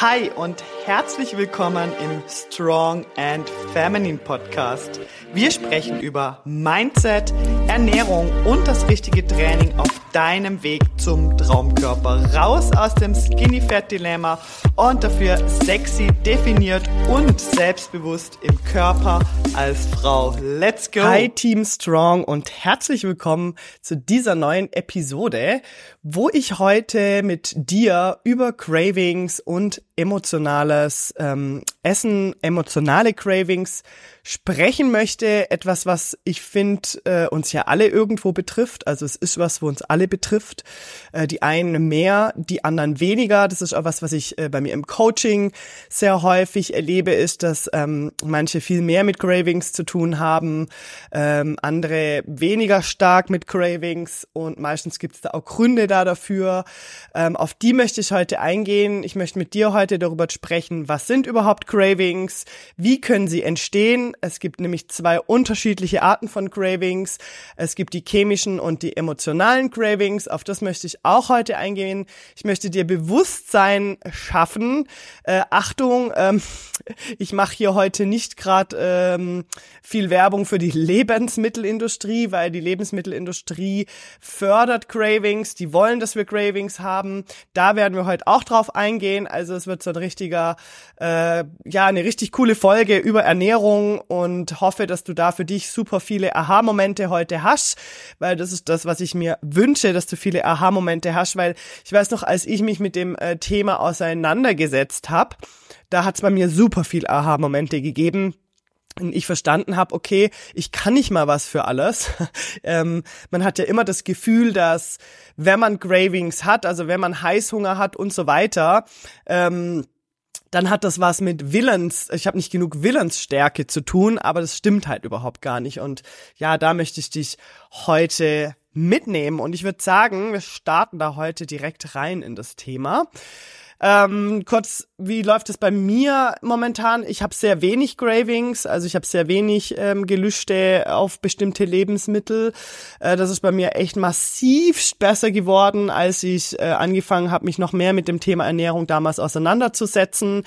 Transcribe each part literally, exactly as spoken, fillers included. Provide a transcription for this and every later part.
Hi und herzlich willkommen im Strong and Feminine Podcast. Wir sprechen über Mindset, Ernährung und das richtige Training auf deinem Weg zum Traumkörper. Raus aus dem Skinny-Fat-Dilemma und dafür sexy, definiert und selbstbewusst im Körper als Frau. Let's go! Hi Team Strong und herzlich willkommen zu dieser neuen Episode, wo ich heute mit dir über Cravings und emotionales ähm, Essen, emotionale Cravings sprechen möchte. Etwas, was ich finde, äh, uns ja alle irgendwo betrifft. Also es ist was, wo uns alle betrifft. Äh, die einen mehr, die anderen weniger. Das ist auch was, was ich äh, bei mir im Coaching sehr häufig erlebe, ist, dass ähm, manche viel mehr mit Cravings zu tun haben, ähm, andere weniger stark mit Cravings, und meistens gibt es da auch Gründe da dafür. Ähm, auf die möchte ich heute eingehen. Ich möchte mit dir heute darüber sprechen, was sind überhaupt Cravings, wie können sie entstehen. Es gibt nämlich zwei unterschiedliche Arten von Cravings. Es gibt die chemischen und die emotionalen Cravings. Auf das möchte ich auch heute eingehen. Ich möchte dir Bewusstsein schaffen. Äh, Achtung, ähm, ich mache hier heute nicht gerade ähm, viel Werbung für die Lebensmittelindustrie, weil die Lebensmittelindustrie fördert Cravings. Die wollen, dass wir Cravings haben. Da werden wir heute auch drauf eingehen. Also es wird so ein richtiger, äh, ja, eine richtig coole Folge über Ernährung, und hoffe, dass du da für dich super viele Aha-Momente heute hast, weil das ist das, was ich mir wünsche, dass du viele Aha-Momente hast, weil ich weiß noch, als ich mich mit dem äh, Thema auseinandergesetzt habe, da hat es bei mir super viel Aha-Momente gegeben. Und ich verstanden habe, okay, ich kann nicht mal was für alles. ähm, man hat ja immer das Gefühl, dass wenn man Cravings hat, also wenn man Heißhunger hat und so weiter, ähm, dann hat das was mit Willens, ich habe nicht genug Willensstärke zu tun, aber das stimmt halt überhaupt gar nicht. Und ja, da möchte ich dich heute mitnehmen. Und ich würde sagen, wir starten da heute direkt rein in das Thema. Ähm, kurz, wie läuft es bei mir momentan? Ich habe sehr wenig Cravings, also ich habe sehr wenig ähm, Gelüste auf bestimmte Lebensmittel. Äh, das ist bei mir echt massiv besser geworden, als ich äh, angefangen habe, mich noch mehr mit dem Thema Ernährung damals auseinanderzusetzen.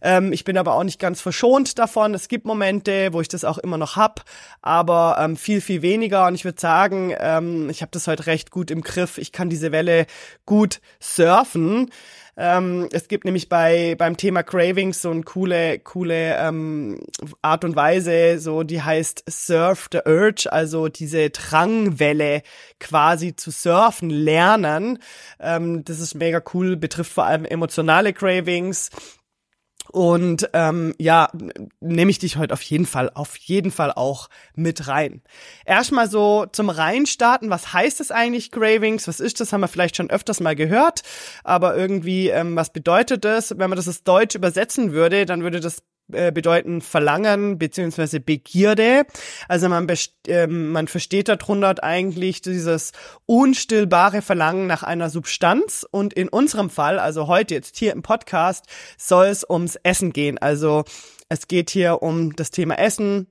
Ähm, ich bin aber auch nicht ganz verschont davon. Es gibt Momente, wo ich das auch immer noch hab, aber ähm, viel, viel weniger. Und ich würde sagen, ähm, ich habe das heute recht gut im Griff. Ich kann diese Welle gut surfen. Ähm, es gibt nämlich bei beim Thema Cravings so eine coole coole ähm, Art und Weise, so die heißt Surf the Urge, also diese Drangwelle quasi zu surfen lernen. Ähm, das ist mega cool, betrifft vor allem emotionale Cravings. Und ähm, ja, nehme ich dich heute auf jeden Fall, auf jeden Fall auch mit rein. Erstmal so zum Reinstarten, was heißt es eigentlich, Cravings? Was ist das? Haben wir vielleicht schon öfters mal gehört, aber irgendwie, ähm, was bedeutet das? Wenn man das ins Deutsch übersetzen würde, dann würde das bedeuten Verlangen beziehungsweise Begierde. Also man, best- äh, man versteht darunter eigentlich dieses unstillbare Verlangen nach einer Substanz, und in unserem Fall, also heute jetzt hier im Podcast, soll es ums Essen gehen. Also es geht hier um das Thema Essen.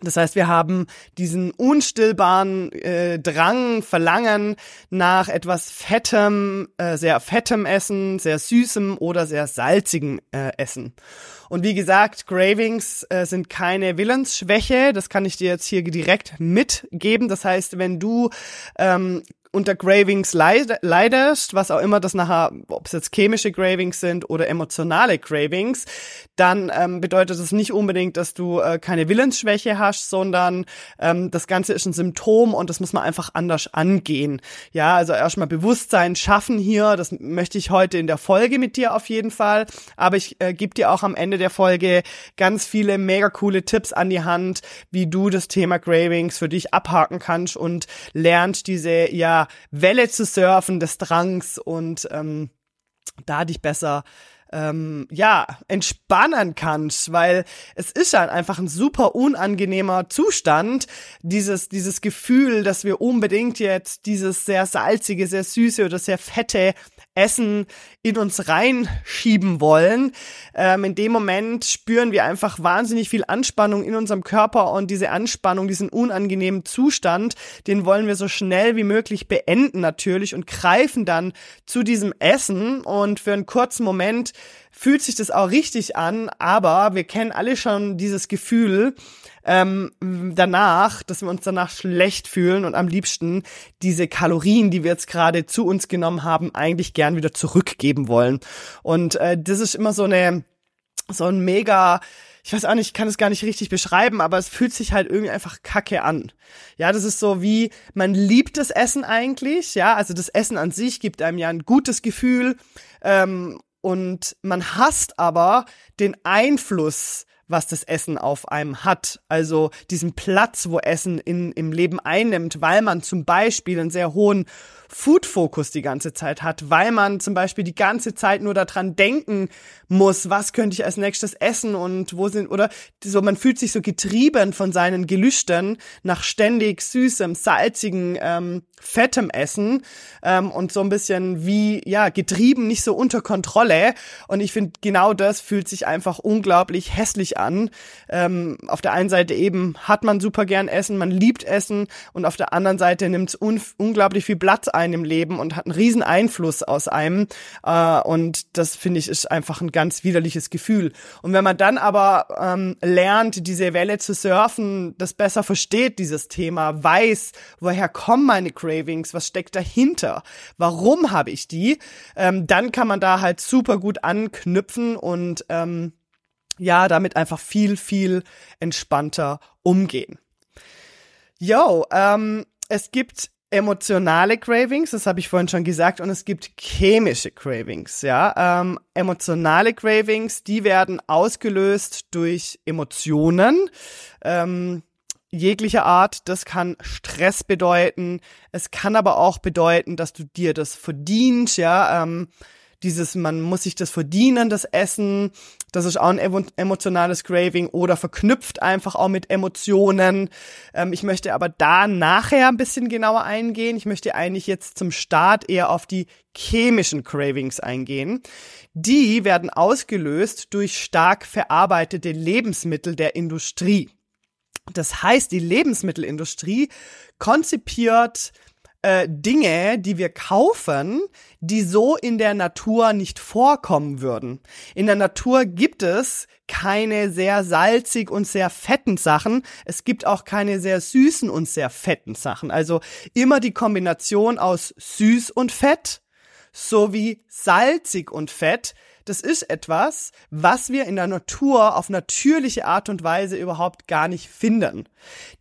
Das heißt, wir haben diesen unstillbaren äh, Drang, Verlangen nach etwas fettem, äh, sehr fettem Essen, sehr süßem oder sehr salzigem äh, Essen. Und wie gesagt, Cravings äh, sind keine Willensschwäche. Das kann ich dir jetzt hier direkt mitgeben. Das heißt, wenn du ähm, unter Cravings leidest, was auch immer das nachher, ob es jetzt chemische Cravings sind oder emotionale Cravings, dann ähm, bedeutet das nicht unbedingt, dass du äh, keine Willensschwäche hast, sondern ähm, das Ganze ist ein Symptom, und das muss man einfach anders angehen. Ja, also erstmal Bewusstsein schaffen hier, das möchte ich heute in der Folge mit dir auf jeden Fall, aber ich äh, gebe dir auch am Ende der Folge ganz viele mega coole Tipps an die Hand, wie du das Thema Cravings für dich abhaken kannst und lernst diese, ja, Welle zu surfen des Drangs, und ähm, da dich besser ähm, ja entspannen kannst, weil es ist ja einfach ein super unangenehmer Zustand, dieses dieses Gefühl, dass wir unbedingt jetzt dieses sehr salzige, sehr süße oder sehr fette Essen in uns reinschieben wollen. Ähm, in dem Moment spüren wir einfach wahnsinnig viel Anspannung in unserem Körper, und diese Anspannung, diesen unangenehmen Zustand, den wollen wir so schnell wie möglich beenden natürlich und greifen dann zu diesem Essen, und für einen kurzen Moment fühlt sich das auch richtig an, aber wir kennen alle schon dieses Gefühl ähm, danach, dass wir uns danach schlecht fühlen und am liebsten diese Kalorien, die wir jetzt gerade zu uns genommen haben, eigentlich gern wieder zurückgeben wollen. Und äh, das ist immer so eine so ein mega, ich weiß auch nicht, ich kann es gar nicht richtig beschreiben, aber es fühlt sich halt irgendwie einfach kacke an. Ja, das ist so wie, man liebt das Essen eigentlich, ja, also das Essen an sich gibt einem ja ein gutes Gefühl, ähm, und man hasst aber den Einfluss, was das Essen auf einem hat, also diesen Platz, wo Essen in, im Leben einnimmt, weil man zum Beispiel einen sehr hohen Food-Fokus die ganze Zeit hat, weil man zum Beispiel die ganze Zeit nur daran denken muss, was könnte ich als nächstes essen und wo sind, oder so, man fühlt sich so getrieben von seinen Gelüsten nach ständig süßem, salzigen, ähm, fettem Essen ähm, und so ein bisschen wie, ja, getrieben, nicht so unter Kontrolle, und ich finde, genau das fühlt sich einfach unglaublich hässlich an. Ähm, auf der einen Seite eben hat man super gern Essen, man liebt Essen, und auf der anderen Seite nimmt es un- unglaublich viel Platz einem Leben und hat einen riesen Einfluss aus einem, äh, und das, finde ich, ist einfach ein ganz widerliches Gefühl. Und wenn man dann aber ähm, lernt, diese Welle zu surfen, das besser versteht, dieses Thema, weiß, woher kommen meine Cravings, was steckt dahinter, warum habe ich die, ähm, dann kann man da halt super gut anknüpfen und ähm, ja, damit einfach viel, viel entspannter umgehen. Yo, ähm, es gibt emotionale Cravings, das habe ich vorhin schon gesagt, und es gibt chemische Cravings, ja. Ähm, emotionale Cravings, die werden ausgelöst durch Emotionen, ähm, jeglicher Art. Das kann Stress bedeuten, es kann aber auch bedeuten, dass du dir das verdienst, ja, ähm, dieses, man muss sich das verdienen, das Essen, das ist auch ein emotionales Craving, oder verknüpft einfach auch mit Emotionen. Ähm, ich möchte aber da nachher ein bisschen genauer eingehen. Ich möchte eigentlich jetzt zum Start eher auf die chemischen Cravings eingehen. Die werden ausgelöst durch stark verarbeitete Lebensmittel der Industrie. Das heißt, die Lebensmittelindustrie konzipiert Dinge, die wir kaufen, die so in der Natur nicht vorkommen würden. In der Natur gibt es keine sehr salzig und sehr fetten Sachen. Es gibt auch keine sehr süßen und sehr fetten Sachen. Also immer die Kombination aus süß und fett sowie salzig und fett. Das ist etwas, was wir in der Natur auf natürliche Art und Weise überhaupt gar nicht finden.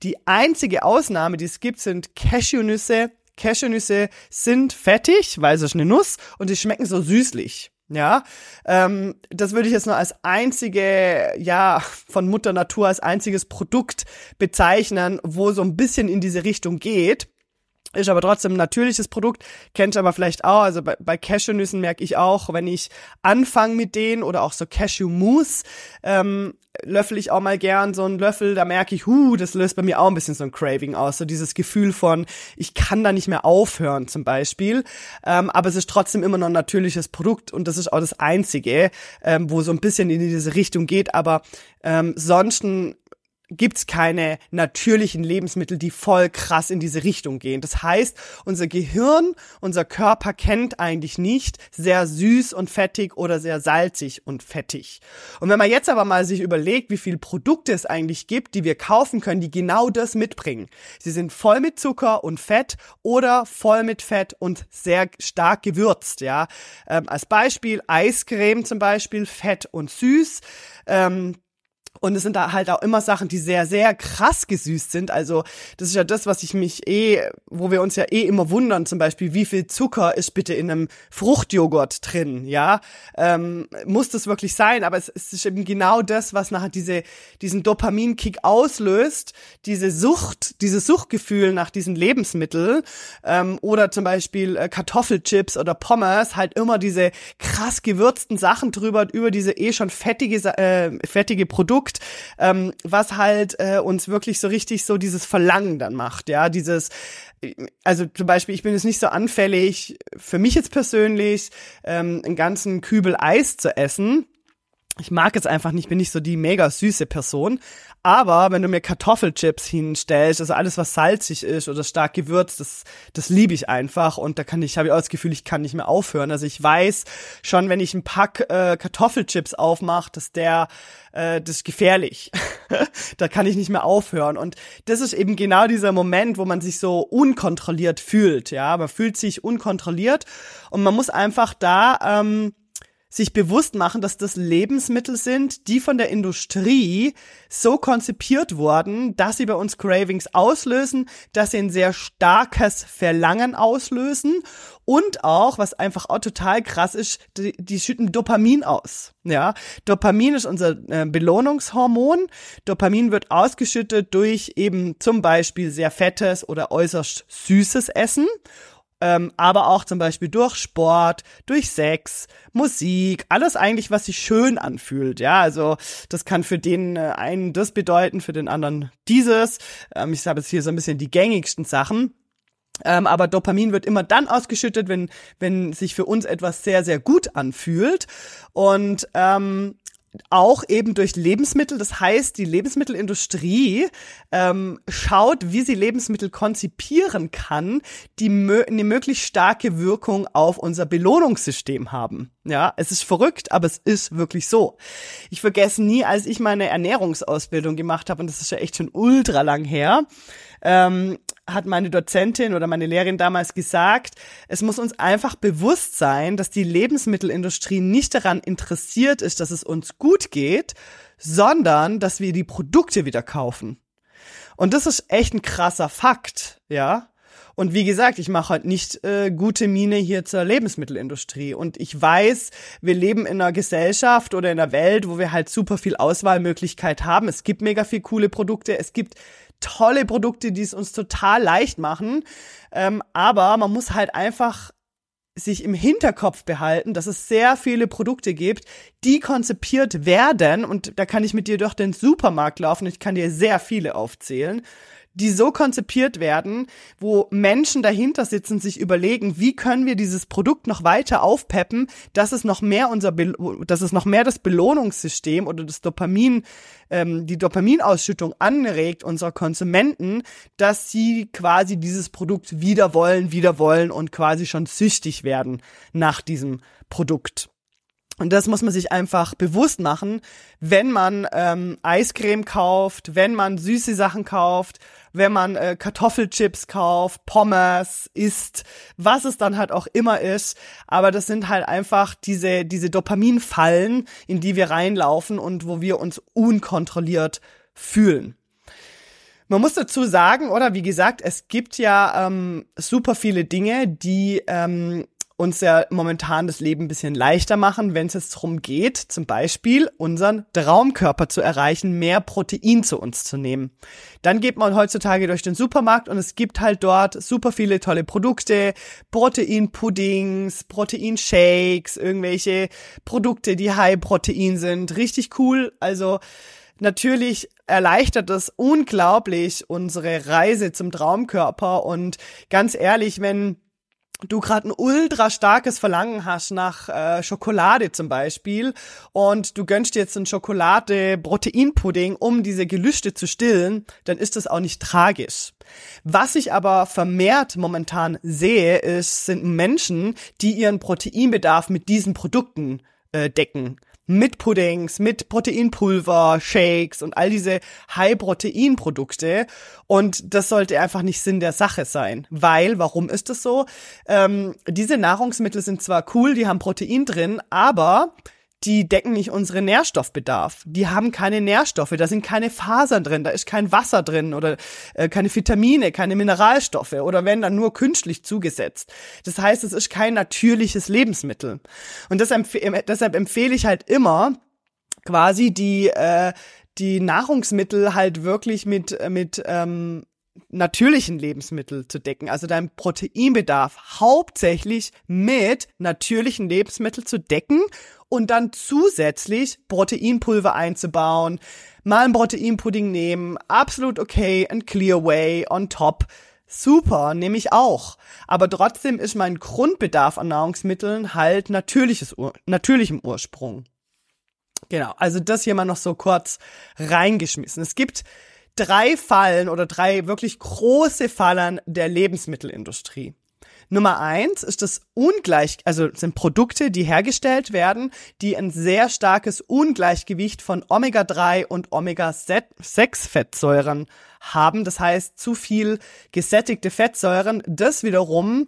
Die einzige Ausnahme, die es gibt, sind Cashewnüsse. Cashewnüsse sind fettig, weil es ist eine Nuss, und die schmecken so süßlich. Ja, ähm, das würde ich jetzt nur als einzige, ja, von Mutter Natur als einziges Produkt bezeichnen, wo so ein bisschen in diese Richtung geht. Ist aber trotzdem ein natürliches Produkt, kennt ihr aber vielleicht auch, also bei, bei Cashewnüssen merke ich auch, wenn ich anfange mit denen, oder auch so Cashew-Mousse, ähm, löffel ich auch mal gern so einen Löffel, da merke ich, huh, das löst bei mir auch ein bisschen so ein Craving aus, so dieses Gefühl von, ich kann da nicht mehr aufhören zum Beispiel, ähm, aber es ist trotzdem immer noch ein natürliches Produkt, und das ist auch das Einzige, ähm, wo so ein bisschen in diese Richtung geht, aber ähm, sonst ein gibt's keine natürlichen Lebensmittel, die voll krass in diese Richtung gehen. Das heißt, unser Gehirn, unser Körper kennt eigentlich nicht sehr süß und fettig oder sehr salzig und fettig. Und wenn man jetzt aber mal sich überlegt, wie viele Produkte es eigentlich gibt, die wir kaufen können, die genau das mitbringen. Sie sind voll mit Zucker und Fett oder voll mit Fett und sehr stark gewürzt, ja. Ähm, als Beispiel Eiscreme zum Beispiel, fett und süß, ähm, und es sind da halt auch immer Sachen, die sehr, sehr krass gesüßt sind. Also das ist ja das, was ich mich eh, wo wir uns ja eh immer wundern, zum Beispiel, wie viel Zucker ist bitte in einem Fruchtjoghurt drin, ja? Ähm, muss das wirklich sein? Aber es, es ist eben genau das, was nachher diese, diesen Dopaminkick auslöst, diese Sucht, dieses Suchtgefühl nach diesen Lebensmitteln, ähm, oder zum Beispiel Kartoffelchips oder Pommes, halt immer diese krass gewürzten Sachen drüber, über diese eh schon fettige, äh, fettige Produkte, Ähm, was halt äh, uns wirklich so richtig so dieses Verlangen dann macht, ja, dieses, also zum Beispiel, ich bin jetzt nicht so anfällig, für mich jetzt persönlich, ähm, einen ganzen Kübel Eis zu essen, Ich mag es einfach nicht, bin nicht so die mega süße Person, aber wenn du mir Kartoffelchips hinstellst, also alles, was salzig ist oder stark gewürzt, das, das liebe ich einfach und da kann ich, habe ich auch das Gefühl, ich kann nicht mehr aufhören. Also ich weiß schon, wenn ich einen Pack äh, Kartoffelchips aufmache, dass der, äh, das ist gefährlich, da kann ich nicht mehr aufhören und das ist eben genau dieser Moment, wo man sich so unkontrolliert fühlt, ja, man fühlt sich unkontrolliert und man muss einfach da, ähm, sich bewusst machen, dass das Lebensmittel sind, die von der Industrie so konzipiert wurden, dass sie bei uns Cravings auslösen, dass sie ein sehr starkes Verlangen auslösen und auch, was einfach auch total krass ist, die, die schütten Dopamin aus. Ja, Dopamin ist unser äh, Belohnungshormon. Dopamin wird ausgeschüttet durch eben zum Beispiel sehr fettes oder äußerst süßes Essen. Ähm, aber auch zum Beispiel durch Sport, durch Sex, Musik, alles eigentlich, was sich schön anfühlt, ja, also das kann für den einen das bedeuten, für den anderen dieses, ähm, ich habe jetzt hier so ein bisschen die gängigsten Sachen, ähm, aber Dopamin wird immer dann ausgeschüttet, wenn wenn sich für uns etwas sehr, sehr gut anfühlt und ähm, auch eben durch Lebensmittel, das heißt, die Lebensmittelindustrie ähm, schaut, wie sie Lebensmittel konzipieren kann, die mö- eine möglichst starke Wirkung auf unser Belohnungssystem haben. Ja, es ist verrückt, aber es ist wirklich so. Ich vergesse nie, als ich meine Ernährungsausbildung gemacht habe, und das ist ja echt schon ultra lang her, ähm, hat meine Dozentin oder meine Lehrerin damals gesagt, es muss uns einfach bewusst sein, dass die Lebensmittelindustrie nicht daran interessiert ist, dass es uns gut geht, sondern dass wir die Produkte wieder kaufen. Und das ist echt ein krasser Fakt, ja. Und wie gesagt, ich mache heute nicht äh, gute Miene hier zur Lebensmittelindustrie. Und ich weiß, wir leben in einer Gesellschaft oder in einer Welt, wo wir halt super viel Auswahlmöglichkeit haben. Es gibt mega viel coole Produkte. Es gibt tolle Produkte, die es uns total leicht machen. Ähm, aber man muss halt einfach sich im Hinterkopf behalten, dass es sehr viele Produkte gibt, die konzipiert werden. Und da kann ich mit dir durch den Supermarkt laufen. Ich kann dir sehr viele aufzählen, die so konzipiert werden, wo Menschen dahinter sitzen, sich überlegen, wie können wir dieses Produkt noch weiter aufpeppen, dass es noch mehr unser, Be- dass es noch mehr das Belohnungssystem oder das Dopamin, ähm, die Dopaminausschüttung anregt unserer Konsumenten, dass sie quasi dieses Produkt wieder wollen, wieder wollen und quasi schon süchtig werden nach diesem Produkt. Und das muss man sich einfach bewusst machen, wenn man ähm, Eiscreme kauft, wenn man süße Sachen kauft, wenn man äh, Kartoffelchips kauft, Pommes isst, was es dann halt auch immer ist. Aber das sind halt einfach diese diese Dopaminfallen, in die wir reinlaufen und wo wir uns unkontrolliert fühlen. Man muss dazu sagen, oder wie gesagt, es gibt ja ähm, super viele Dinge, die ähm, uns ja momentan das Leben ein bisschen leichter machen, wenn es jetzt darum geht, zum Beispiel unseren Traumkörper zu erreichen, mehr Protein zu uns zu nehmen. Dann geht man heutzutage durch den Supermarkt und es gibt halt dort super viele tolle Produkte, Proteinpuddings, Proteinshakes, irgendwelche Produkte, die High-Protein sind. Richtig cool, also natürlich erleichtert das unglaublich unsere Reise zum Traumkörper und ganz ehrlich, wenn du gerade ein ultra starkes Verlangen hast nach äh, Schokolade zum Beispiel und du gönnst dir jetzt einen Schokolade-Proteinpudding, um diese Gelüste zu stillen, dann ist das auch nicht tragisch. Was ich aber vermehrt momentan sehe, ist, sind Menschen, die ihren Proteinbedarf mit diesen Produkten äh, decken. Mit Puddings, mit Proteinpulver, Shakes und all diese High-Protein-Produkte. Und das sollte einfach nicht Sinn der Sache sein. Weil, warum ist das so? Ähm, diese Nahrungsmittel sind zwar cool, die haben Protein drin, aber die decken nicht unseren Nährstoffbedarf. Die haben keine Nährstoffe, da sind keine Fasern drin, da ist kein Wasser drin oder äh, keine Vitamine, keine Mineralstoffe oder werden dann nur künstlich zugesetzt. Das heißt, es ist kein natürliches Lebensmittel. Und deshalb, deshalb empfehle ich halt immer quasi die äh, die Nahrungsmittel halt wirklich mit mit ähm, natürlichen Lebensmittel zu decken, also deinen Proteinbedarf hauptsächlich mit natürlichen Lebensmitteln zu decken und dann zusätzlich Proteinpulver einzubauen, mal einen Proteinpudding nehmen, absolut okay, ein Clearway on top, super, nehme ich auch. Aber trotzdem ist mein Grundbedarf an Nahrungsmitteln halt natürliches, natürlichem Ursprung. Genau, also das hier mal noch so kurz reingeschmissen. Es gibt drei Fallen oder drei wirklich große Fallen der Lebensmittelindustrie. Nummer eins ist das Ungleich, also sind Produkte, die hergestellt werden, die ein sehr starkes Ungleichgewicht von Omega drei und Omega sechs Fettsäuren haben. Das heißt, zu viel gesättigte Fettsäuren, das wiederum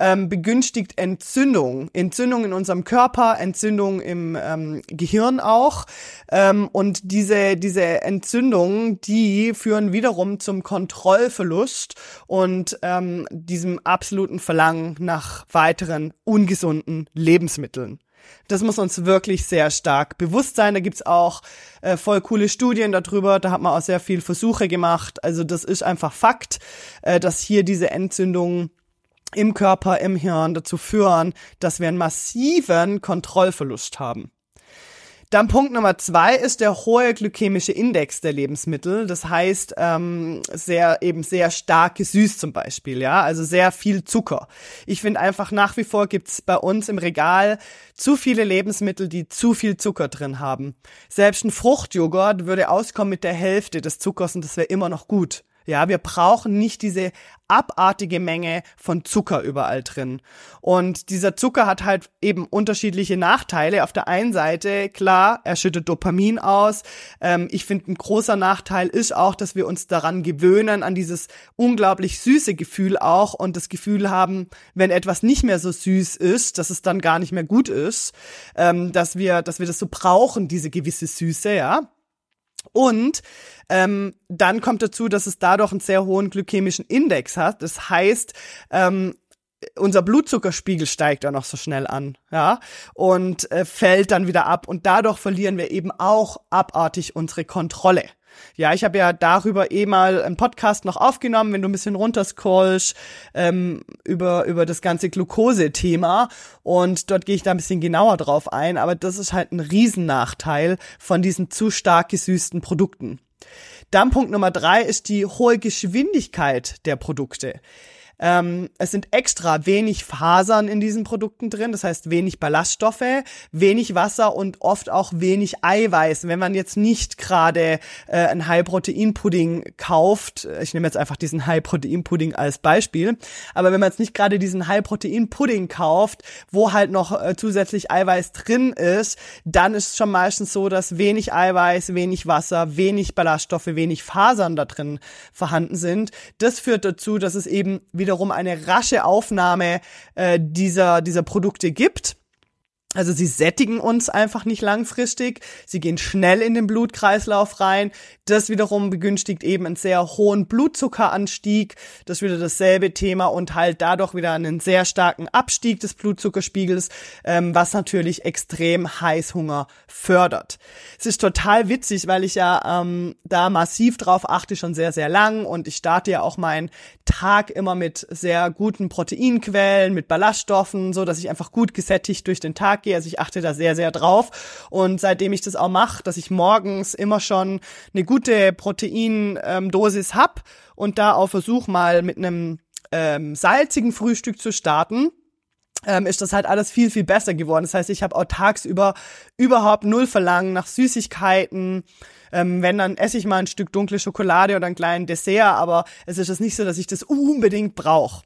ähm, begünstigt Entzündung. Entzündung in unserem Körper, Entzündung im ähm, Gehirn auch. Ähm, und diese, diese Entzündungen, die führen wiederum zum Kontrollverlust und ähm, diesem absoluten Verlangen nach weiteren ungesunden Lebensmitteln. Das muss uns wirklich sehr stark bewusst sein. Da gibt's auch äh, voll coole Studien darüber. Da hat man auch sehr viel Versuche gemacht. Also das ist einfach Fakt, äh, dass hier diese Entzündungen im Körper, im Hirn dazu führen, dass wir einen massiven Kontrollverlust haben. Dann Punkt Nummer zwei ist der hohe glykämische Index der Lebensmittel. Das heißt, ähm, sehr, eben sehr stark gesüßt zum Beispiel, ja. Also sehr viel Zucker. Ich finde einfach nach wie vor gibt's bei uns im Regal zu viele Lebensmittel, die zu viel Zucker drin haben. Selbst ein Fruchtjoghurt würde auskommen mit der Hälfte des Zuckers und das wäre immer noch gut. Ja, wir brauchen nicht diese abartige Menge von Zucker überall drin. Und dieser Zucker hat halt eben unterschiedliche Nachteile. Auf der einen Seite, klar, er schüttet Dopamin aus. Ähm, ich finde, ein großer Nachteil ist auch, dass wir uns daran gewöhnen, an dieses unglaublich süße Gefühl auch und das Gefühl haben, wenn etwas nicht mehr so süß ist, dass es dann gar nicht mehr gut ist, ähm, dass wir, dass wir das so brauchen, diese gewisse Süße, ja. Und ähm, dann kommt dazu, dass es dadurch einen sehr hohen glykämischen Index hat. Das heißt, ähm, unser Blutzuckerspiegel steigt auch noch so schnell an, ja, und äh, fällt dann wieder ab. Und dadurch verlieren wir eben auch abartig unsere Kontrolle. Ja, ich habe ja darüber eh mal einen Podcast noch aufgenommen, wenn du ein bisschen runterscrollst, ähm, über über das ganze Glukose-Thema und dort gehe ich da ein bisschen genauer drauf ein, aber das ist halt ein Riesennachteil von diesen zu stark gesüßten Produkten. Dann Punkt Nummer drei ist die hohe Geschwindigkeit der Produkte. Ähm, es sind extra wenig Fasern in diesen Produkten drin, das heißt wenig Ballaststoffe, wenig Wasser und oft auch wenig Eiweiß. Wenn man jetzt nicht gerade äh, einen High-Protein-Pudding kauft, ich nehme jetzt einfach diesen High-Protein-Pudding als Beispiel, aber wenn man jetzt nicht gerade diesen High-Protein-Pudding kauft, wo halt noch äh, zusätzlich Eiweiß drin ist, dann ist es schon meistens so, dass wenig Eiweiß, wenig Wasser, wenig Ballaststoffe, wenig Fasern da drin vorhanden sind. Das führt dazu, dass es eben wieder wiederum eine rasche Aufnahme äh, dieser dieser Produkte gibt. Also sie sättigen uns einfach nicht langfristig, sie gehen schnell in den Blutkreislauf rein. Das wiederum begünstigt eben einen sehr hohen Blutzuckeranstieg, das ist wieder dasselbe Thema und halt dadurch wieder einen sehr starken Abstieg des Blutzuckerspiegels, ähm, was natürlich extrem Heißhunger fördert. Es ist total witzig, weil ich ja ähm, da massiv drauf achte, schon sehr, sehr lang und ich starte ja auch meinen Tag immer mit sehr guten Proteinquellen, mit Ballaststoffen, so dass ich einfach gut gesättigt durch den Tag gehe. Also ich achte da sehr, sehr drauf. Und seitdem ich das auch mache, dass ich morgens immer schon eine gute Proteindosis ähm, habe und da auch versuche, mal mit einem ähm, salzigen Frühstück zu starten, ähm, ist das halt alles viel, viel besser geworden. Das heißt, ich habe auch tagsüber überhaupt null Verlangen nach Süßigkeiten. Ähm, wenn, dann esse ich mal ein Stück dunkle Schokolade oder einen kleinen Dessert, aber es ist jetzt nicht so, dass ich das unbedingt brauche.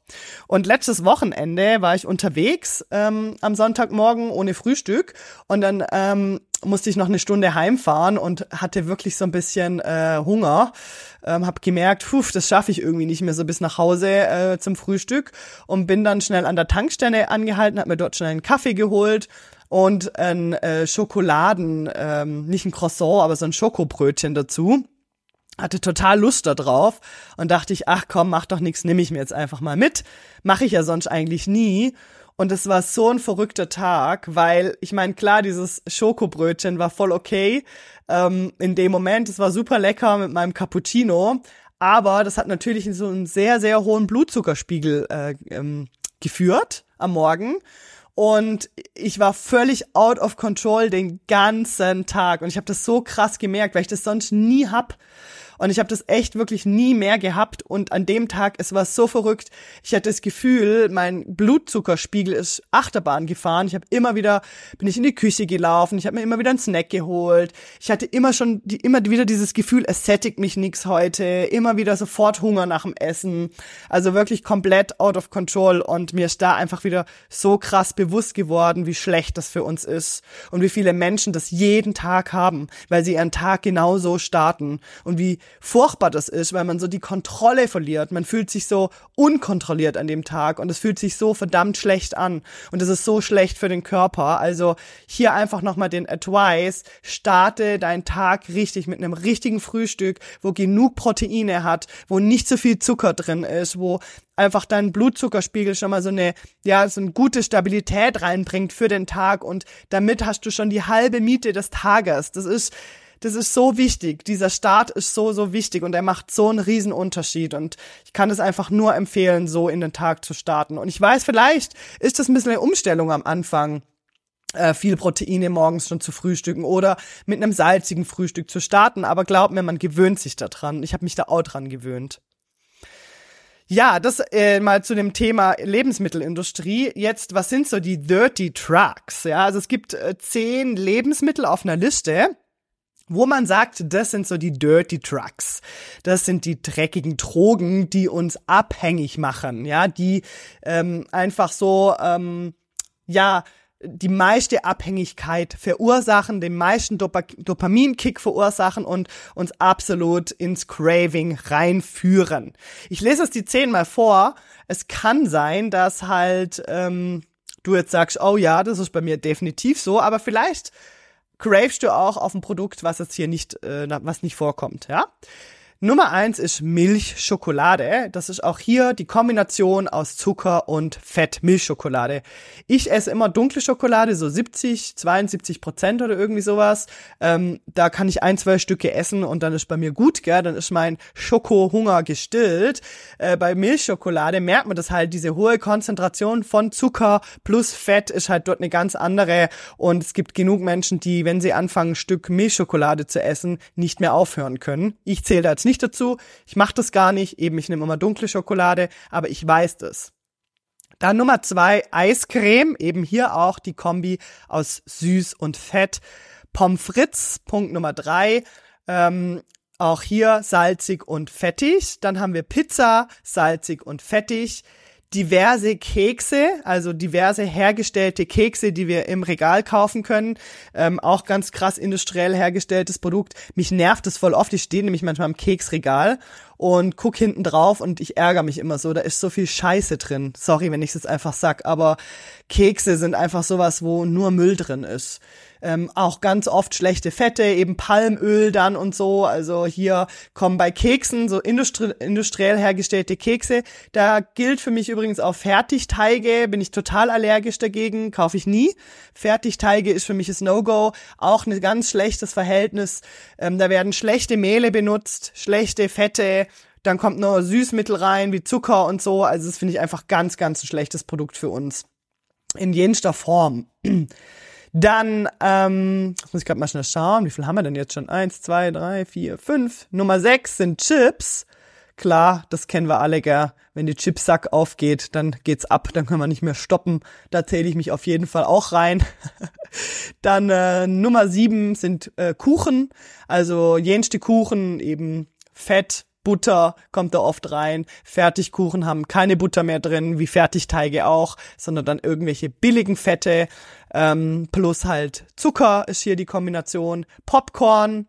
Und letztes Wochenende war ich unterwegs ähm, am Sonntagmorgen ohne Frühstück und dann ähm, musste ich noch eine Stunde heimfahren und hatte wirklich so ein bisschen äh, Hunger. Ähm, hab gemerkt, puh, das schaffe ich irgendwie nicht mehr so bis nach Hause äh, zum Frühstück und bin dann schnell an der Tankstelle angehalten, hab mir dort schnell einen Kaffee geholt und ein äh, Schokoladen, ähm, nicht ein Croissant, aber so ein Schokobrötchen dazu. Hatte total Lust da drauf und dachte ich, ach komm, mach doch nichts, nehme ich mir jetzt einfach mal mit. Mache ich ja sonst eigentlich nie. Und es war so ein verrückter Tag, weil, ich meine, klar, dieses Schokobrötchen war voll okay ähm, in dem Moment. Es war super lecker mit meinem Cappuccino, aber das hat natürlich so einen sehr, sehr hohen Blutzuckerspiegel äh, ähm, geführt am Morgen. Und ich war völlig out of control den ganzen Tag. Und ich habe das so krass gemerkt, weil ich das sonst nie hab. Und ich habe das echt wirklich nie mehr gehabt. Und an dem Tag, es war so verrückt. Ich hatte das Gefühl, mein Blutzuckerspiegel ist Achterbahn gefahren. Ich habe immer wieder, bin ich in die Küche gelaufen. Ich habe mir immer wieder einen Snack geholt. Ich hatte immer schon, die, immer wieder dieses Gefühl, es sättigt mich nichts heute. Immer wieder sofort Hunger nach dem Essen. Also wirklich komplett out of control. Und mir ist da einfach wieder so krass bewusst geworden, wie schlecht das für uns ist. Und wie viele Menschen das jeden Tag haben, weil sie ihren Tag genau so starten. Und wie furchtbar das ist, weil man so die Kontrolle verliert. Man fühlt sich so unkontrolliert an dem Tag und es fühlt sich so verdammt schlecht an. Und das ist so schlecht für den Körper. Also hier einfach nochmal den Advice, starte deinen Tag richtig mit einem richtigen Frühstück, wo genug Proteine hat, wo nicht so viel Zucker drin ist, wo einfach dein Blutzuckerspiegel schon mal so eine, ja, so eine gute Stabilität reinbringt für den Tag und damit hast du schon die halbe Miete des Tages. Das ist Das ist so wichtig. Dieser Start ist so, so wichtig und er macht so einen riesen Unterschied und ich kann es einfach nur empfehlen, so in den Tag zu starten. Und ich weiß, vielleicht ist das ein bisschen eine Umstellung am Anfang, äh, viel Proteine morgens schon zu frühstücken oder mit einem salzigen Frühstück zu starten, aber glaub mir, man gewöhnt sich da dran. Ich habe mich da auch dran gewöhnt. Ja, das äh, mal zu dem Thema Lebensmittelindustrie. Jetzt, was sind so die Dirty Trucks? Ja, also es gibt äh, zehn Lebensmittel auf einer Liste, wo man sagt, das sind so die Dirty Drugs. Das sind die dreckigen Drogen, die uns abhängig machen, ja, die ähm, einfach so, ähm, ja, die meiste Abhängigkeit verursachen, den meisten Dop- Dopamin-Kick verursachen und uns absolut ins Craving reinführen. Ich lese es die zehnmal vor. Es kann sein, dass halt ähm, du jetzt sagst, oh ja, das ist bei mir definitiv so, aber vielleicht cravest du auch auf ein Produkt, was jetzt hier nicht, äh, was nicht vorkommt, ja? Nummer eins ist Milchschokolade. Das ist auch hier die Kombination aus Zucker und Fett, Milchschokolade. Ich esse immer dunkle Schokolade, so siebzig, zweiundsiebzig Prozent oder irgendwie sowas. Ähm, da kann ich ein, zwei Stücke essen und dann ist bei mir gut, gell? Dann ist mein Schokohunger gestillt. Äh, bei Milchschokolade merkt man das halt, diese hohe Konzentration von Zucker plus Fett ist halt dort eine ganz andere. Und es gibt genug Menschen, die, wenn sie anfangen, ein Stück Milchschokolade zu essen, nicht mehr aufhören können. Ich zähle da jetzt nicht dazu. Ich mache das gar nicht. Eben, ich nehme immer dunkle Schokolade, aber ich weiß das. Dann Nummer zwei, Eiscreme. Eben hier auch die Kombi aus Süß und Fett. Pommes frites, Punkt Nummer drei. Ähm, auch hier salzig und fettig. Dann haben wir Pizza, salzig und fettig. Diverse Kekse, also diverse hergestellte Kekse, die wir im Regal kaufen können. Ähm, auch ganz krass industriell hergestelltes Produkt. Mich nervt das voll oft. Ich stehe nämlich manchmal im Keksregal und guck hinten drauf und ich ärgere mich immer so. Da ist so viel Scheiße drin. Sorry, wenn ich das einfach sag, aber Kekse sind einfach sowas, wo nur Müll drin ist. Ähm, auch ganz oft schlechte Fette, eben Palmöl dann und so. Also hier kommen bei Keksen so industri- industriell hergestellte Kekse. Da gilt für mich übrigens auch Fertigteige, bin ich total allergisch dagegen, kaufe ich nie. Fertigteige ist für mich das No-Go, auch ein ganz schlechtes Verhältnis. Ähm, da werden schlechte Mehle benutzt, schlechte Fette, dann kommt noch Süßmittel rein wie Zucker und so. Also das finde ich einfach ganz, ganz ein schlechtes Produkt für uns. In jenster Form. Dann, ähm, muss ich gerade mal schnell schauen, wie viel haben wir denn jetzt schon? Eins, zwei, drei, vier, fünf. Nummer sechs sind Chips. Klar, das kennen wir alle, gell? Wenn die Chipsack aufgeht, dann geht's ab, dann können wir nicht mehr stoppen. Da zähle ich mich auf jeden Fall auch rein. Dann äh, Nummer sieben sind äh, Kuchen. Also jenste Kuchen, eben Fett, Butter kommt da oft rein. Fertigkuchen haben keine Butter mehr drin, wie Fertigteige auch, sondern dann irgendwelche billigen Fette. Ähm, plus halt Zucker ist hier die Kombination. Popcorn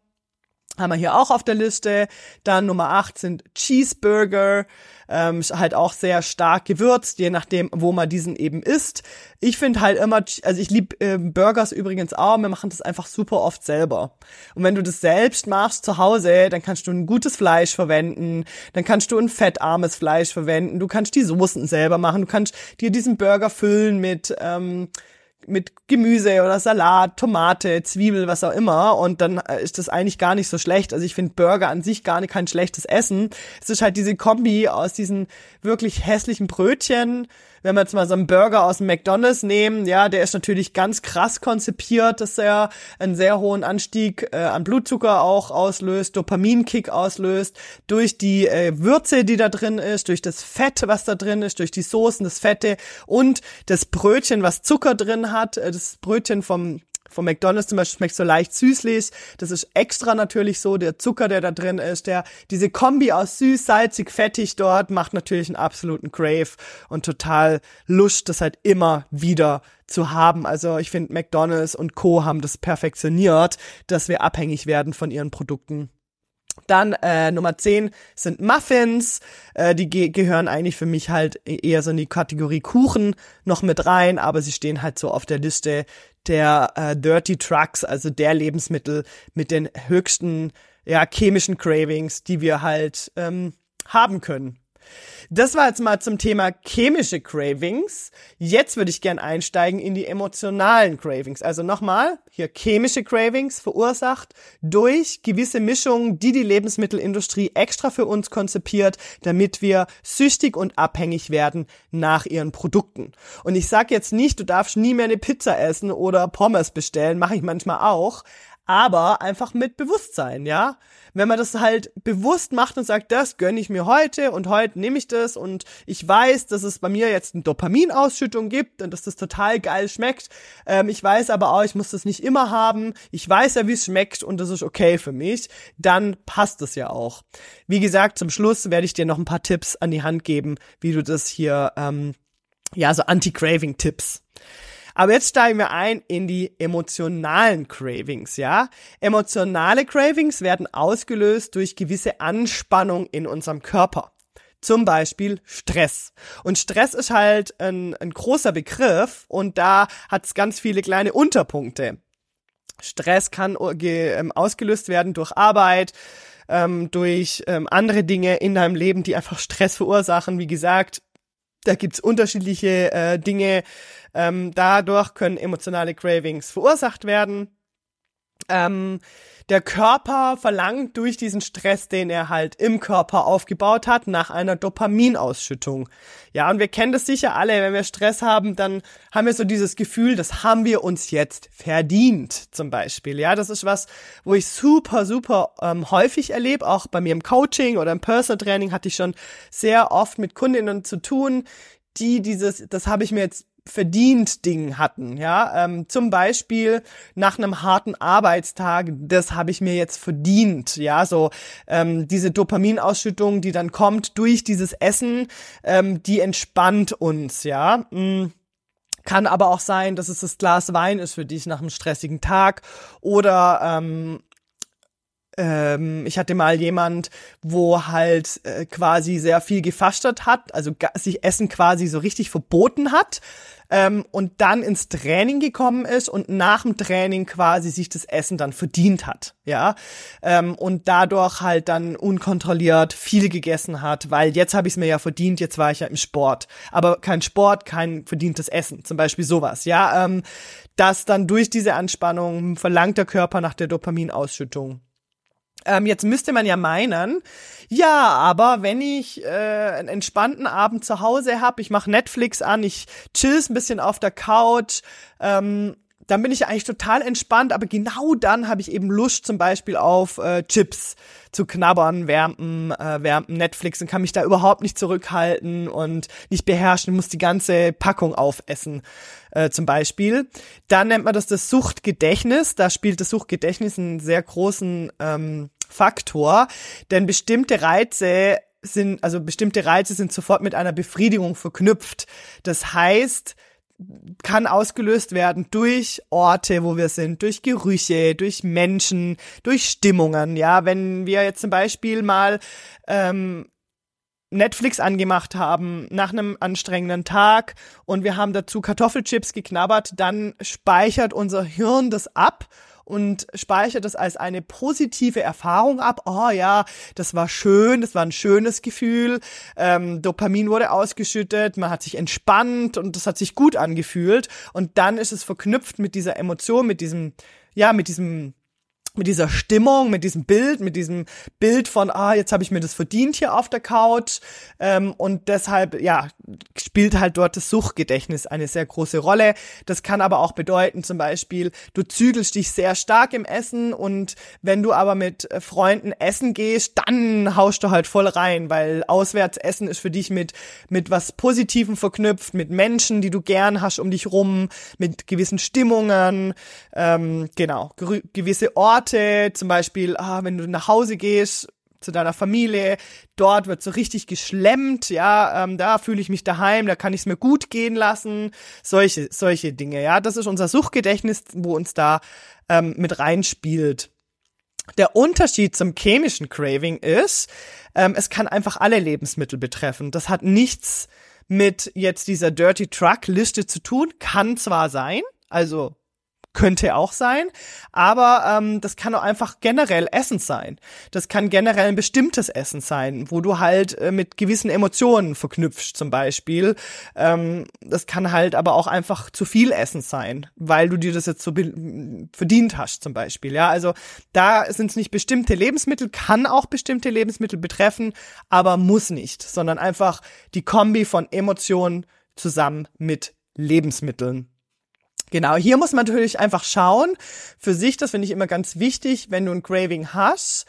haben wir hier auch auf der Liste. Dann Nummer acht sind Cheeseburger. Ähm, ist halt auch sehr stark gewürzt, je nachdem, wo man diesen eben isst. Ich finde halt immer, also ich liebe äh, Burgers übrigens auch, wir machen das einfach super oft selber. Und wenn du das selbst machst zu Hause, dann kannst du ein gutes Fleisch verwenden, dann kannst du ein fettarmes Fleisch verwenden, du kannst die Soßen selber machen, du kannst dir diesen Burger füllen mit ähm, mit Gemüse oder Salat, Tomate, Zwiebel, was auch immer. Und dann ist das eigentlich gar nicht so schlecht. Also ich finde Burger an sich gar nicht kein schlechtes Essen. Es ist halt diese Kombi aus diesen wirklich hässlichen Brötchen, wenn wir jetzt mal so einen Burger aus dem McDonald's nehmen, ja, der ist natürlich ganz krass konzipiert, dass er einen sehr hohen Anstieg äh, an Blutzucker auch auslöst, Dopaminkick auslöst, durch die äh, Würze, die da drin ist, durch das Fett, was da drin ist, durch die Soßen, das Fette und das Brötchen, was Zucker drin hat, das Brötchen vom Von McDonald's zum Beispiel schmeckt so leicht süßlich. Das ist extra natürlich so. Der Zucker, der da drin ist, der diese Kombi aus süß, salzig, fettig dort macht natürlich einen absoluten Crave und total Lust, das halt immer wieder zu haben. Also ich finde, McDonald's und Co. haben das perfektioniert, dass wir abhängig werden von ihren Produkten. Dann äh, Nummer zehn sind Muffins, äh, die ge- gehören eigentlich für mich halt eher so in die Kategorie Kuchen noch mit rein, aber sie stehen halt so auf der Liste der äh, Dirty Trucks, also der Lebensmittel mit den höchsten ja chemischen Cravings, die wir halt ähm, haben können. Das war jetzt mal zum Thema chemische Cravings. Jetzt würde ich gern einsteigen in die emotionalen Cravings. Also nochmal, hier chemische Cravings verursacht durch gewisse Mischungen, die die Lebensmittelindustrie extra für uns konzipiert, damit wir süchtig und abhängig werden nach ihren Produkten. Und ich sage jetzt nicht, du darfst nie mehr eine Pizza essen oder Pommes bestellen, mache ich manchmal auch. Aber einfach mit Bewusstsein, ja? Wenn man das halt bewusst macht und sagt, das gönne ich mir heute und heute nehme ich das und ich weiß, dass es bei mir jetzt eine Dopaminausschüttung gibt und dass das total geil schmeckt. Ähm, ich weiß aber auch, ich muss das nicht immer haben. Ich weiß ja, wie es schmeckt und das ist okay für mich. Dann passt es ja auch. Wie gesagt, zum Schluss werde ich dir noch ein paar Tipps an die Hand geben, wie du das hier, ähm, ja, so Anti-Craving-Tipps. Aber jetzt steigen wir ein in die emotionalen Cravings, ja? Emotionale Cravings werden ausgelöst durch gewisse Anspannung in unserem Körper. Zum Beispiel Stress. Und Stress ist halt ein, ein großer Begriff und da hat es ganz viele kleine Unterpunkte. Stress kann ausgelöst werden durch Arbeit, durch andere Dinge in deinem Leben, die einfach Stress verursachen, wie gesagt. Da gibt's unterschiedliche äh, Dinge. Ähm, dadurch können emotionale Cravings verursacht werden. Ähm, der Körper verlangt durch diesen Stress, den er halt im Körper aufgebaut hat, nach einer Dopaminausschüttung. Ja, und wir kennen das sicher alle. Wenn wir Stress haben, dann haben wir so dieses Gefühl, das haben wir uns jetzt verdient, zum Beispiel. Ja, das ist was, wo ich super, super ähm, häufig erlebe. Auch bei mir im Coaching oder im Personal Training hatte ich schon sehr oft mit Kundinnen zu tun, die dieses, das habe ich mir jetzt verdient Ding hatten, ja, ähm, zum Beispiel nach einem harten Arbeitstag, das habe ich mir jetzt verdient, ja, so ähm, diese Dopaminausschüttung, die dann kommt durch dieses Essen, ähm, die entspannt uns, ja, mm. Kann aber auch sein, dass es das Glas Wein ist für dich nach einem stressigen Tag oder ähm, ich hatte mal jemand, wo halt äh, quasi sehr viel gefastet hat, also ga- sich Essen quasi so richtig verboten hat ähm, und dann ins Training gekommen ist und nach dem Training quasi sich das Essen dann verdient hat, ja, ähm, und dadurch halt dann unkontrolliert viel gegessen hat, weil jetzt habe ich es mir ja verdient, jetzt war ich ja im Sport, aber kein Sport, kein verdientes Essen, zum Beispiel sowas, ja, ähm, dass dann durch diese Anspannung verlangt der Körper nach der Dopaminausschüttung. Ähm, jetzt müsste man ja meinen, ja, aber wenn ich äh, einen entspannten Abend zu Hause habe, ich mache Netflix an, ich chill's ein bisschen auf der Couch, ähm, dann bin ich eigentlich total entspannt, aber genau dann habe ich eben Lust zum Beispiel auf äh, Chips zu knabbern, wärmen, äh, wärmen Netflix und kann mich da überhaupt nicht zurückhalten und nicht beherrschen, muss die ganze Packung aufessen äh, zum Beispiel. Dann nennt man das das Suchtgedächtnis, da spielt das Suchtgedächtnis einen sehr großen ähm, Faktor, denn bestimmte Reize sind, also bestimmte Reize sind sofort mit einer Befriedigung verknüpft. Das heißt, kann ausgelöst werden durch Orte, wo wir sind, durch Gerüche, durch Menschen, durch Stimmungen. Ja, wenn wir jetzt zum Beispiel mal ähm, Netflix angemacht haben nach einem anstrengenden Tag und wir haben dazu Kartoffelchips geknabbert, dann speichert unser Hirn das ab und speichert das als eine positive Erfahrung ab. Oh ja, das war schön, das war ein schönes Gefühl. Ähm, Dopamin wurde ausgeschüttet, man hat sich entspannt und das hat sich gut angefühlt. Und dann ist es verknüpft mit dieser Emotion, mit diesem, ja, mit diesem mit dieser Stimmung, mit diesem Bild, mit diesem Bild von, ah, jetzt habe ich mir das verdient hier auf der Couch. Ähm, und deshalb, ja, spielt halt dort das Suchtgedächtnis eine sehr große Rolle. Das kann aber auch bedeuten, zum Beispiel, du zügelst dich sehr stark im Essen und wenn du aber mit Freunden essen gehst, dann haust du halt voll rein, weil auswärts essen ist für dich mit mit was Positivem verknüpft, mit Menschen, die du gern hast um dich rum, mit gewissen Stimmungen, ähm, genau, gerü- gewisse Orte, zum Beispiel, ah, wenn du nach Hause gehst, zu deiner Familie, dort wird so richtig geschlemmt, ja, ähm, da fühle ich mich daheim, da kann ich es mir gut gehen lassen, solche, solche Dinge, ja, das ist unser Suchtgedächtnis, wo uns da ähm, mit reinspielt. Der Unterschied zum chemischen Craving ist, ähm, es kann einfach alle Lebensmittel betreffen, das hat nichts mit jetzt dieser Dirty Truck Liste zu tun, kann zwar sein, also könnte auch sein, aber ähm, das kann auch einfach generell Essen sein. Das kann generell ein bestimmtes Essen sein, wo du halt äh, mit gewissen Emotionen verknüpfst zum Beispiel. Ähm, das kann halt aber auch einfach zu viel Essen sein, weil du dir das jetzt so be- verdient hast zum Beispiel. Ja, also da sind es nicht bestimmte Lebensmittel, kann auch bestimmte Lebensmittel betreffen, aber muss nicht, sondern einfach die Kombi von Emotionen zusammen mit Lebensmitteln. Genau, hier muss man natürlich einfach schauen für sich, das finde ich immer ganz wichtig, wenn du ein Craving hast,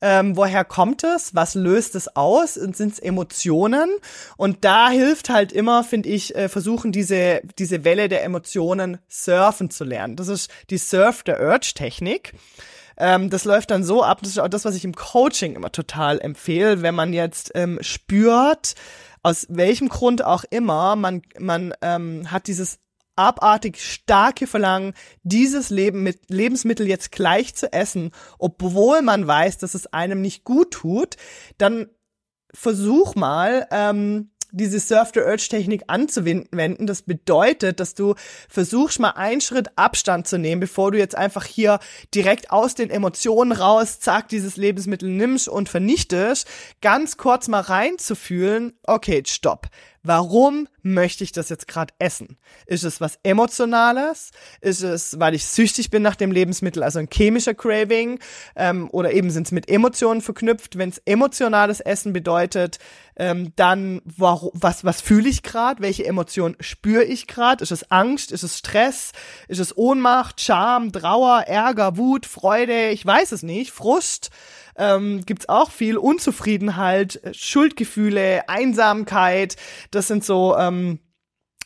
ähm, woher kommt es, was löst es aus, sind es Emotionen und da hilft halt immer, finde ich, äh, versuchen diese diese Welle der Emotionen surfen zu lernen. Das ist die Surf the Urge Technik. Ähm, das läuft dann so ab, das ist auch das, was ich im Coaching immer total empfehle, wenn man jetzt ähm, spürt, aus welchem Grund auch immer, man man ähm, hat dieses abartig starke Verlangen, dieses Leben mit Lebensmittel jetzt gleich zu essen, obwohl man weiß, dass es einem nicht gut tut, dann versuch mal, ähm, diese Surf-the-Urge-Technik anzuwenden. Das bedeutet, dass du versuchst, mal einen Schritt Abstand zu nehmen, bevor du jetzt einfach hier direkt aus den Emotionen raus, zack, dieses Lebensmittel nimmst und vernichtest, ganz kurz mal reinzufühlen, okay, stopp. Warum möchte ich das jetzt gerade essen? Ist es was Emotionales? Ist es, weil ich süchtig bin nach dem Lebensmittel, also ein chemischer Craving? Ähm, oder eben sind es mit Emotionen verknüpft? Wenn es emotionales Essen bedeutet, ähm, dann warum, was, was fühle ich gerade? Welche Emotionen spüre ich gerade? Ist es Angst? Ist es Stress? Ist es Ohnmacht, Scham, Trauer, Ärger, Wut, Freude? Ich weiß es nicht. Frust? Ähm, gibt's auch viel Unzufriedenheit, Schuldgefühle, Einsamkeit. Das sind so ähm,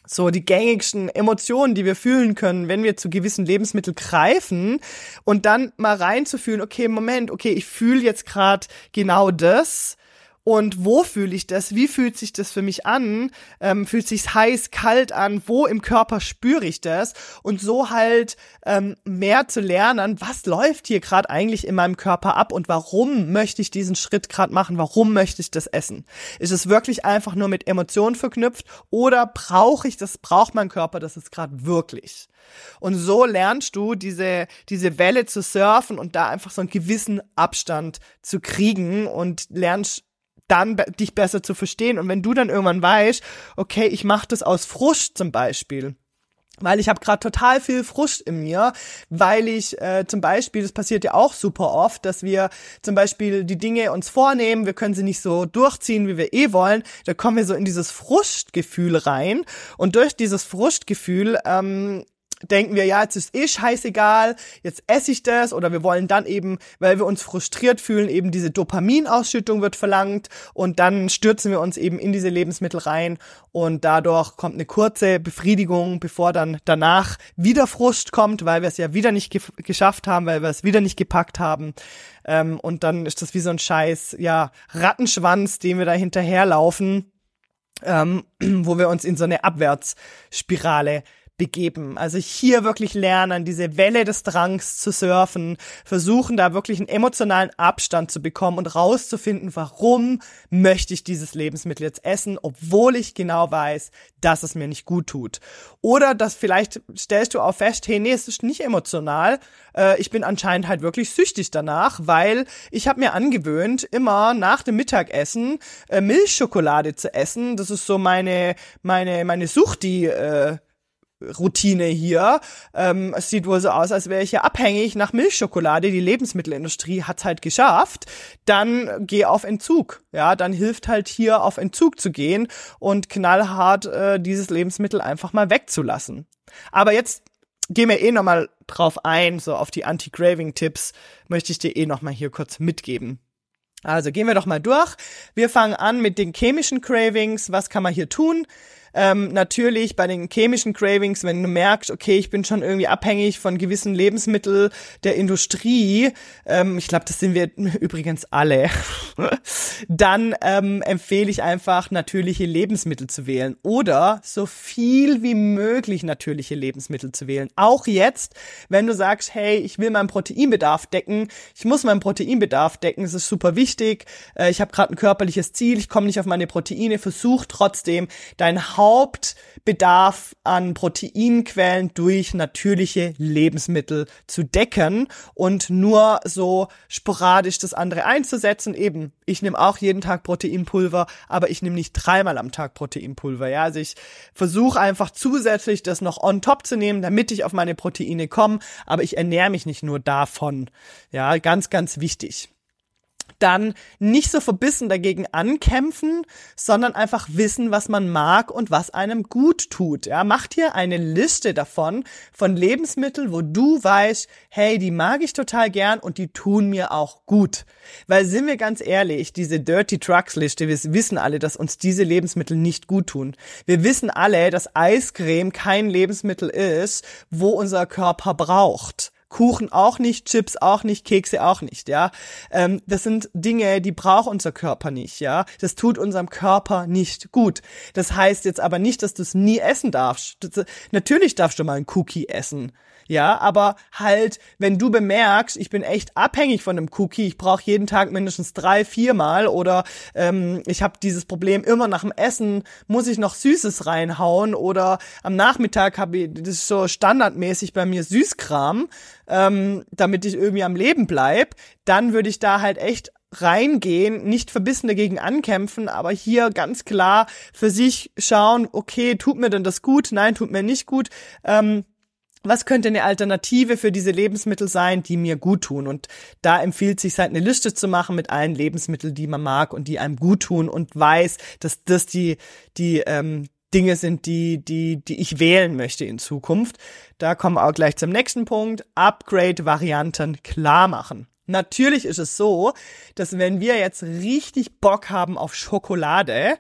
so die gängigsten Emotionen, die wir fühlen können, wenn wir zu gewissen Lebensmitteln greifen und dann mal reinzufühlen, okay, Moment, okay, ich fühle jetzt gerade genau das. Und wo fühle ich das? Wie fühlt sich das für mich an? Ähm, fühlt sich's heiß, kalt an? Wo im Körper spüre ich das? Und so halt ähm, mehr zu lernen, was läuft hier gerade eigentlich in meinem Körper ab und warum möchte ich diesen Schritt gerade machen? Warum möchte ich das essen? Ist es wirklich einfach nur mit Emotionen verknüpft oder brauche ich das? Braucht mein Körper das jetzt gerade wirklich? Und so lernst du, diese, diese Welle zu surfen und da einfach so einen gewissen Abstand zu kriegen und lernst dann be- dich besser zu verstehen. Und wenn du dann irgendwann weißt, okay, ich mache das aus Frust zum Beispiel, weil ich habe gerade total viel Frust in mir, weil ich äh, zum Beispiel, das passiert ja auch super oft, dass wir zum Beispiel die Dinge uns vornehmen, wir können sie nicht so durchziehen, wie wir eh wollen, da kommen wir so in dieses Frustgefühl rein und durch dieses Frustgefühl ähm, denken wir, ja, jetzt ist eh scheißegal, jetzt esse ich das oder wir wollen dann eben, weil wir uns frustriert fühlen, eben diese Dopaminausschüttung wird verlangt und dann stürzen wir uns eben in diese Lebensmittel rein und dadurch kommt eine kurze Befriedigung, bevor dann danach wieder Frust kommt, weil wir es ja wieder nicht ge- geschafft haben, weil wir es wieder nicht gepackt haben ähm, und dann ist das wie so ein scheiß, ja, Rattenschwanz, den wir da hinterherlaufen, ähm, wo wir uns in so eine Abwärtsspirale begeben. Also hier wirklich lernen, diese Welle des Drangs zu surfen, versuchen da wirklich einen emotionalen Abstand zu bekommen und rauszufinden, warum möchte ich dieses Lebensmittel jetzt essen, obwohl ich genau weiß, dass es mir nicht gut tut. Oder dass vielleicht stellst du auch fest, hey, nee, es ist nicht emotional, äh, ich bin anscheinend halt wirklich süchtig danach, weil ich habe mir angewöhnt, immer nach dem Mittagessen äh, Milchschokolade zu essen. Das ist so meine meine meine Sucht, die äh, Routine hier. Ähm, es sieht wohl so aus, als wäre ich ja abhängig nach Milchschokolade. Die Lebensmittelindustrie hat's halt geschafft. Dann geh auf Entzug. Ja, dann hilft halt hier auf Entzug zu gehen und knallhart äh, dieses Lebensmittel einfach mal wegzulassen. Aber jetzt gehen wir eh nochmal drauf ein, so auf die Anti-Craving-Tipps möchte ich dir eh nochmal hier kurz mitgeben. Also gehen wir doch mal durch. Wir fangen an mit den chemischen Cravings. Was kann man hier tun? Ähm, natürlich bei den chemischen Cravings, wenn du merkst, okay, ich bin schon irgendwie abhängig von gewissen Lebensmitteln der Industrie, ähm, ich glaube, das sind wir übrigens alle, dann ähm, empfehle ich einfach, natürliche Lebensmittel zu wählen oder so viel wie möglich natürliche Lebensmittel zu wählen. Auch jetzt, wenn du sagst, hey, ich will meinen Proteinbedarf decken, ich muss meinen Proteinbedarf decken, es ist super wichtig, äh, ich habe gerade ein körperliches Ziel, ich komme nicht auf meine Proteine, versuch trotzdem dein Hauptbedarf an Proteinquellen durch natürliche Lebensmittel zu decken und nur so sporadisch das andere einzusetzen. Eben, ich nehme auch jeden Tag Proteinpulver, aber ich nehme nicht dreimal am Tag Proteinpulver. Ja, also ich versuche einfach zusätzlich das noch on top zu nehmen, damit ich auf meine Proteine komme, aber ich ernähre mich nicht nur davon. Ja, ganz, ganz wichtig. Dann nicht so verbissen dagegen ankämpfen, sondern einfach wissen, was man mag und was einem gut tut. Ja, mach dir eine Liste davon, von Lebensmitteln, wo du weißt, hey, die mag ich total gern und die tun mir auch gut. Weil, sind wir ganz ehrlich, diese Dirty Trucks Liste, wir wissen alle, dass uns diese Lebensmittel nicht gut tun. Wir wissen alle, dass Eiscreme kein Lebensmittel ist, wo unser Körper braucht. Kuchen auch nicht, Chips auch nicht, Kekse auch nicht, ja. Ähm, das sind Dinge, die braucht unser Körper nicht, ja. Das tut unserem Körper nicht gut. Das heißt jetzt aber nicht, dass du es nie essen darfst. Das, natürlich darfst du mal einen Cookie essen, ja. Aber halt, wenn du bemerkst, ich bin echt abhängig von einem Cookie, ich brauche jeden Tag mindestens drei, viermal oder ähm, ich habe dieses Problem immer nach dem Essen, muss ich noch Süßes reinhauen oder am Nachmittag habe ich, das ist so standardmäßig bei mir Süßkram, Ähm, damit ich irgendwie am Leben bleib, dann würde ich da halt echt reingehen, nicht verbissen dagegen ankämpfen, aber hier ganz klar für sich schauen, okay, tut mir denn das gut? Nein, tut mir nicht gut. Ähm, was könnte eine Alternative für diese Lebensmittel sein, die mir gut tun? Und da empfiehlt es sich halt eine Liste zu machen mit allen Lebensmitteln, die man mag und die einem gut tun und weiß, dass das die, die, ähm, Dinge sind, die die die ich wählen möchte in Zukunft. Da kommen wir auch gleich zum nächsten Punkt. Upgrade-Varianten klar machen. Natürlich ist es so, dass wenn wir jetzt richtig Bock haben auf Schokolade,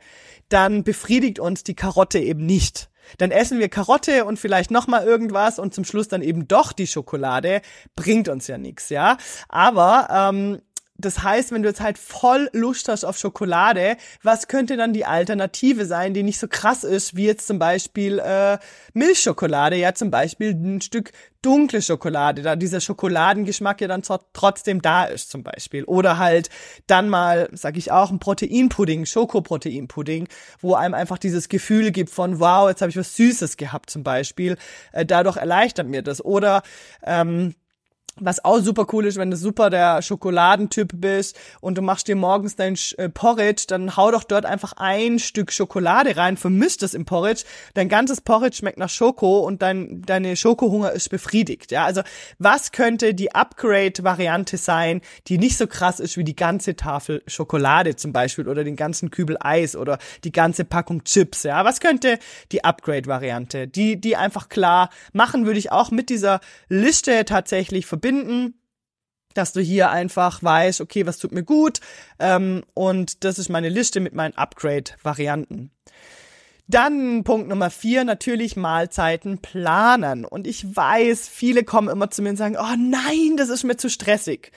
dann befriedigt uns die Karotte eben nicht. Dann essen wir Karotte und vielleicht nochmal irgendwas und zum Schluss dann eben doch die Schokolade. Bringt uns ja nichts, ja. Aber ähm, das heißt, wenn du jetzt halt voll Lust hast auf Schokolade, was könnte dann die Alternative sein, die nicht so krass ist, wie jetzt zum Beispiel äh, Milchschokolade, ja zum Beispiel ein Stück dunkle Schokolade, da dieser Schokoladengeschmack ja dann trotzdem da ist zum Beispiel. Oder halt dann mal, sag ich auch, ein Proteinpudding, Schokoproteinpudding, wo einem einfach dieses Gefühl gibt von, wow, jetzt habe ich was Süßes gehabt zum Beispiel, äh, dadurch erleichtert mir das. Oder ähm, was auch super cool ist, wenn du super der Schokoladentyp bist und du machst dir morgens dein Porridge, dann hau doch dort einfach ein Stück Schokolade rein, vermisch das im Porridge, dein ganzes Porridge schmeckt nach Schoko und dein deine Schokohunger ist befriedigt. Ja, also was könnte die Upgrade-Variante sein, die nicht so krass ist wie die ganze Tafel Schokolade zum Beispiel oder den ganzen Kübel Eis oder die ganze Packung Chips? Ja, was könnte die Upgrade-Variante, die die einfach klar machen, würde ich auch mit dieser Liste tatsächlich verbinden. Dass du hier einfach weißt, okay, was tut mir gut, ähm, und das ist meine Liste mit meinen Upgrade-Varianten. Dann Punkt Nummer vier, natürlich Mahlzeiten planen. Und ich weiß, viele kommen immer zu mir und sagen, oh nein, das ist mir zu stressig.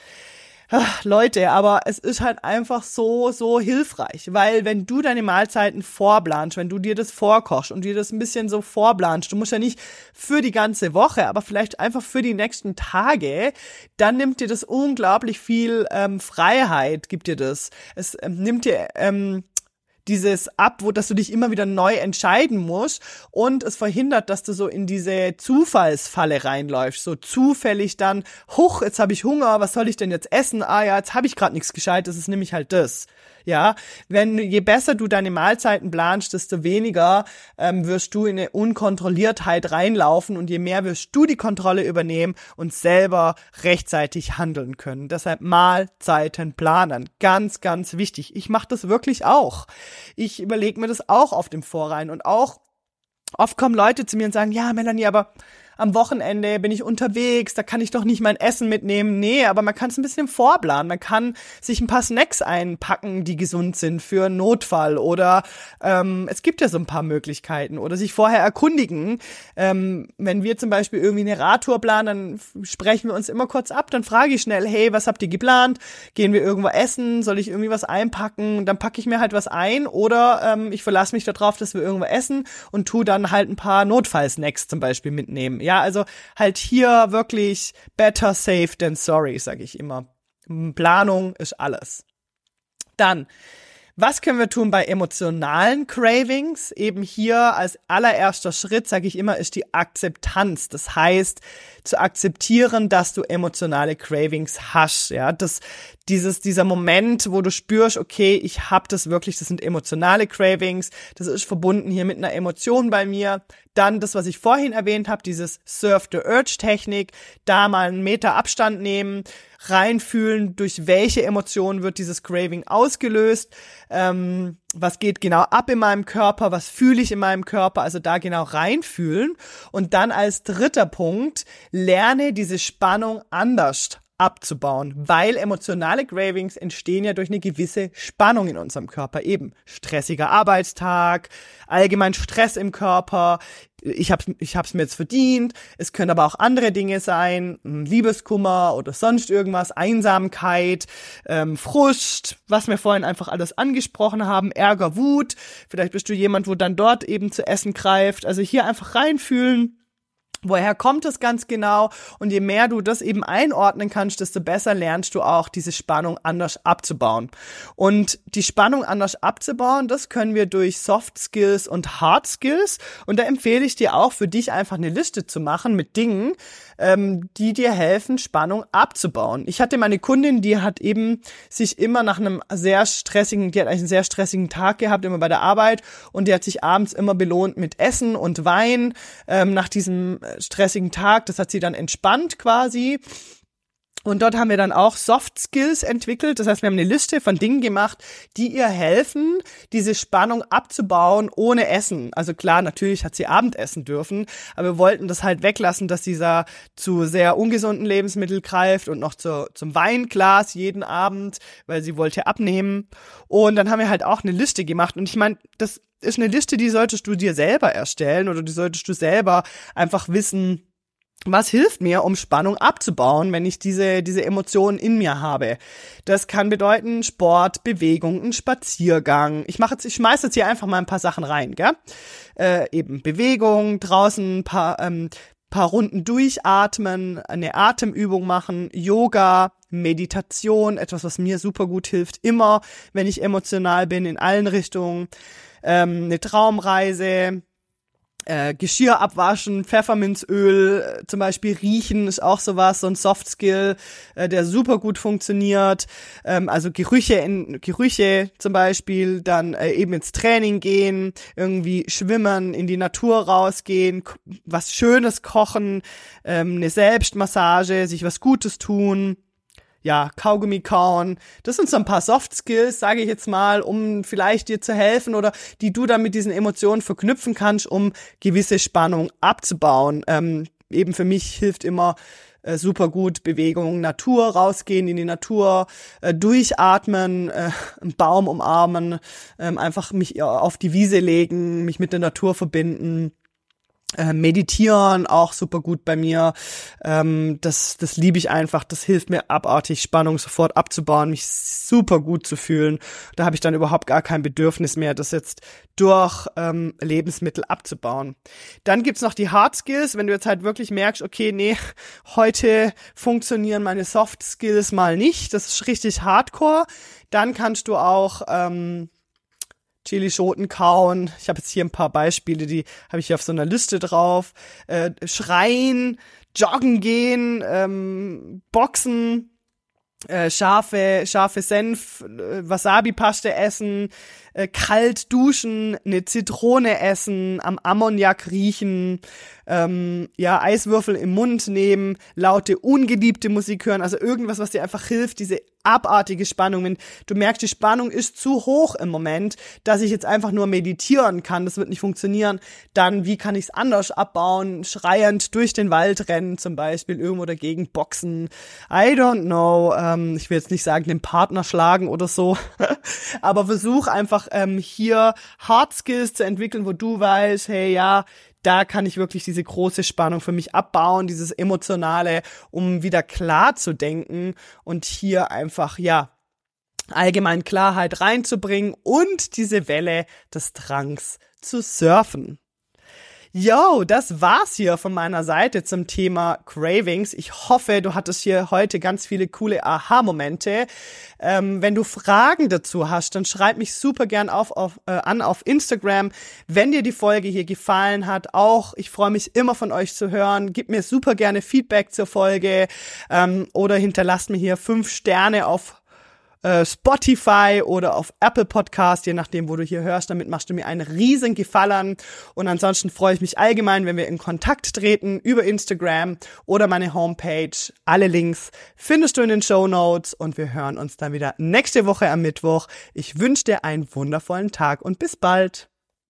Ach, Leute, aber es ist halt einfach so, so hilfreich, weil wenn du deine Mahlzeiten vorplanst, wenn du dir das vorkochst und dir das ein bisschen so vorplanst, du musst ja nicht für die ganze Woche, aber vielleicht einfach für die nächsten Tage, dann nimmt dir das unglaublich viel ähm, Freiheit, gibt dir das. Es ähm, nimmt dir ähm, dieses Upvote, dass du dich immer wieder neu entscheiden musst, und es verhindert, dass du so in diese Zufallsfalle reinläufst, so zufällig dann, huch, jetzt habe ich Hunger, was soll ich denn jetzt essen? Ah ja, jetzt habe ich gerade nichts gescheit, das ist nämlich halt das. Ja, wenn je besser du deine Mahlzeiten planst, desto weniger ähm, wirst du in eine Unkontrolliertheit reinlaufen, und je mehr wirst du die Kontrolle übernehmen und selber rechtzeitig handeln können. Deshalb Mahlzeiten planen, ganz, ganz wichtig. Ich mache das wirklich auch. Ich überlege mir das auch auf dem Vorrein, und auch oft kommen Leute zu mir und sagen, ja Melanie, aber am Wochenende bin ich unterwegs, da kann ich doch nicht mein Essen mitnehmen. Nee, aber man kann es ein bisschen vorplanen. Man kann sich ein paar Snacks einpacken, die gesund sind für einen Notfall, oder ähm, es gibt ja so ein paar Möglichkeiten, oder sich vorher erkundigen. Ähm, wenn wir zum Beispiel irgendwie eine Radtour planen, dann sprechen wir uns immer kurz ab, dann frage ich schnell, hey, was habt ihr geplant? Gehen wir irgendwo essen? Soll ich irgendwie was einpacken? Dann packe ich mir halt was ein, oder ähm, ich verlasse mich darauf, dass wir irgendwo essen, und tue dann halt ein paar Notfallsnacks zum Beispiel mitnehmen. Ja, also halt hier wirklich better safe than sorry, sage ich immer. Planung ist alles. Dann, was können wir tun bei emotionalen Cravings? Eben hier als allererster Schritt, sage ich immer, ist die Akzeptanz. Das heißt, zu akzeptieren, dass du emotionale Cravings hast. Ja, das, dieses, dieser Moment, wo du spürst, okay, ich hab das wirklich, das sind emotionale Cravings, das ist verbunden hier mit einer Emotion bei mir. Dann das, was ich vorhin erwähnt habe, dieses Surf the Urge Technik, da mal einen Meter Abstand nehmen, reinfühlen, durch welche Emotionen wird dieses Craving ausgelöst, ähm, was geht genau ab in meinem Körper, was fühle ich in meinem Körper, also da genau reinfühlen. Und dann als dritter Punkt, lerne diese Spannung anders abzubauen, weil emotionale Cravings entstehen ja durch eine gewisse Spannung in unserem Körper, eben stressiger Arbeitstag, allgemein Stress im Körper, ich hab's, ich hab's mir jetzt verdient, es können aber auch andere Dinge sein, Liebeskummer oder sonst irgendwas, Einsamkeit, ähm, Frust, was wir vorhin einfach alles angesprochen haben, Ärger, Wut, vielleicht bist du jemand, wo dann dort eben zu essen greift, also hier einfach reinfühlen. Woher kommt das ganz genau? Und je mehr du das eben einordnen kannst, desto besser lernst du auch, diese Spannung anders abzubauen. Und die Spannung anders abzubauen, das können wir durch Soft Skills und Hard Skills. Und da empfehle ich dir auch, für dich einfach eine Liste zu machen mit Dingen, ähm, die dir helfen, Spannung abzubauen. Ich hatte meine Kundin, die hat eben sich immer nach einem sehr stressigen, die hat eigentlich einen sehr stressigen Tag gehabt, immer bei der Arbeit. Und die hat sich abends immer belohnt mit Essen und Wein, ähm, nach diesem stressigen Tag, das hat sie dann entspannt quasi. Und dort haben wir dann auch Soft Skills entwickelt. Das heißt, wir haben eine Liste von Dingen gemacht, die ihr helfen, diese Spannung abzubauen ohne Essen. Also klar, natürlich hat sie Abendessen dürfen, aber wir wollten das halt weglassen, dass dieser zu sehr ungesunden Lebensmittel greift und noch zu, zum Weinglas jeden Abend, weil sie wollte abnehmen. Und dann haben wir halt auch eine Liste gemacht. Und ich meine, das ist eine Liste, die solltest du dir selber erstellen, oder die solltest du selber einfach wissen, was hilft mir, um Spannung abzubauen, wenn ich diese diese Emotionen in mir habe? Das kann bedeuten Sport, Bewegung, ein Spaziergang. Ich mache jetzt, ich schmeiß jetzt hier einfach mal ein paar Sachen rein, gell? Äh, eben Bewegung, draußen ein paar ähm, paar Runden durchatmen, eine Atemübung machen, Yoga, Meditation, etwas, was mir super gut hilft, immer, wenn ich emotional bin, in allen Richtungen, ähm, eine Traumreise. Äh, Geschirr abwaschen, Pfefferminzöl äh, zum Beispiel riechen ist auch sowas, so ein Softskill, äh, der super gut funktioniert. Ähm, also Gerüche, in, Gerüche zum Beispiel, dann äh, eben ins Training gehen, irgendwie schwimmen, in die Natur rausgehen, k- was Schönes kochen, ähm, eine Selbstmassage, sich was Gutes tun. Ja, Kaugummi kauen, das sind so ein paar Soft Skills, sage ich jetzt mal, um vielleicht dir zu helfen oder die du dann mit diesen Emotionen verknüpfen kannst, um gewisse Spannung abzubauen. Ähm, eben für mich hilft immer äh, super gut Bewegung, Natur, rausgehen in die Natur, äh, durchatmen, äh, einen Baum umarmen, äh, einfach mich auf die Wiese legen, mich mit der Natur verbinden. Meditieren, auch super gut bei mir, ähm, das, das liebe ich einfach, das hilft mir abartig, Spannung sofort abzubauen, mich super gut zu fühlen, da habe ich dann überhaupt gar kein Bedürfnis mehr, das jetzt durch ähm, Lebensmittel abzubauen. Dann gibt's noch die Hard Skills, wenn du jetzt halt wirklich merkst, okay, nee, heute funktionieren meine Soft Skills mal nicht, das ist richtig hardcore, dann kannst du auch ähm, Chilischoten kauen. Ich habe jetzt hier ein paar Beispiele, die habe ich hier auf so einer Liste drauf. Äh, schreien, joggen gehen, ähm, boxen, äh, scharfe, scharfe Senf, äh, Wasabi-Paste essen, äh, kalt duschen, eine Zitrone essen, am Ammoniak riechen, ähm, ja, Eiswürfel im Mund nehmen, laute, ungeliebte Musik hören, also irgendwas, was dir einfach hilft, diese abartige Spannung. Wenn du merkst, die Spannung ist zu hoch im Moment, dass ich jetzt einfach nur meditieren kann, das wird nicht funktionieren, dann wie kann ich es anders abbauen? Schreiend durch den Wald rennen zum Beispiel, irgendwo dagegen boxen, I don't know, ähm, ich will jetzt nicht sagen, den Partner schlagen oder so, aber versuch einfach ähm, hier Hard Skills zu entwickeln, wo du weißt, hey, ja, da kann ich wirklich diese große Spannung für mich abbauen, dieses Emotionale, um wieder klar zu denken und hier einfach, ja, allgemein Klarheit reinzubringen und diese Welle des Drangs zu surfen. Yo, das war's hier von meiner Seite zum Thema Cravings. Ich hoffe, du hattest hier heute ganz viele coole Aha-Momente. Ähm, wenn du Fragen dazu hast, dann schreib mich super gern auf, auf, äh, an auf Instagram. Wenn dir die Folge hier gefallen hat, auch, ich freue mich immer von euch zu hören. Gib mir super gerne Feedback zur Folge ähm, oder hinterlasst mir hier fünf Sterne auf Spotify oder auf Apple Podcast, je nachdem, wo du hier hörst. Damit machst du mir einen riesen Gefallen. Und ansonsten freue ich mich allgemein, wenn wir in Kontakt treten über Instagram oder meine Homepage. Alle Links findest du in den Shownotes und wir hören uns dann wieder nächste Woche am Mittwoch. Ich wünsche dir einen wundervollen Tag und bis bald.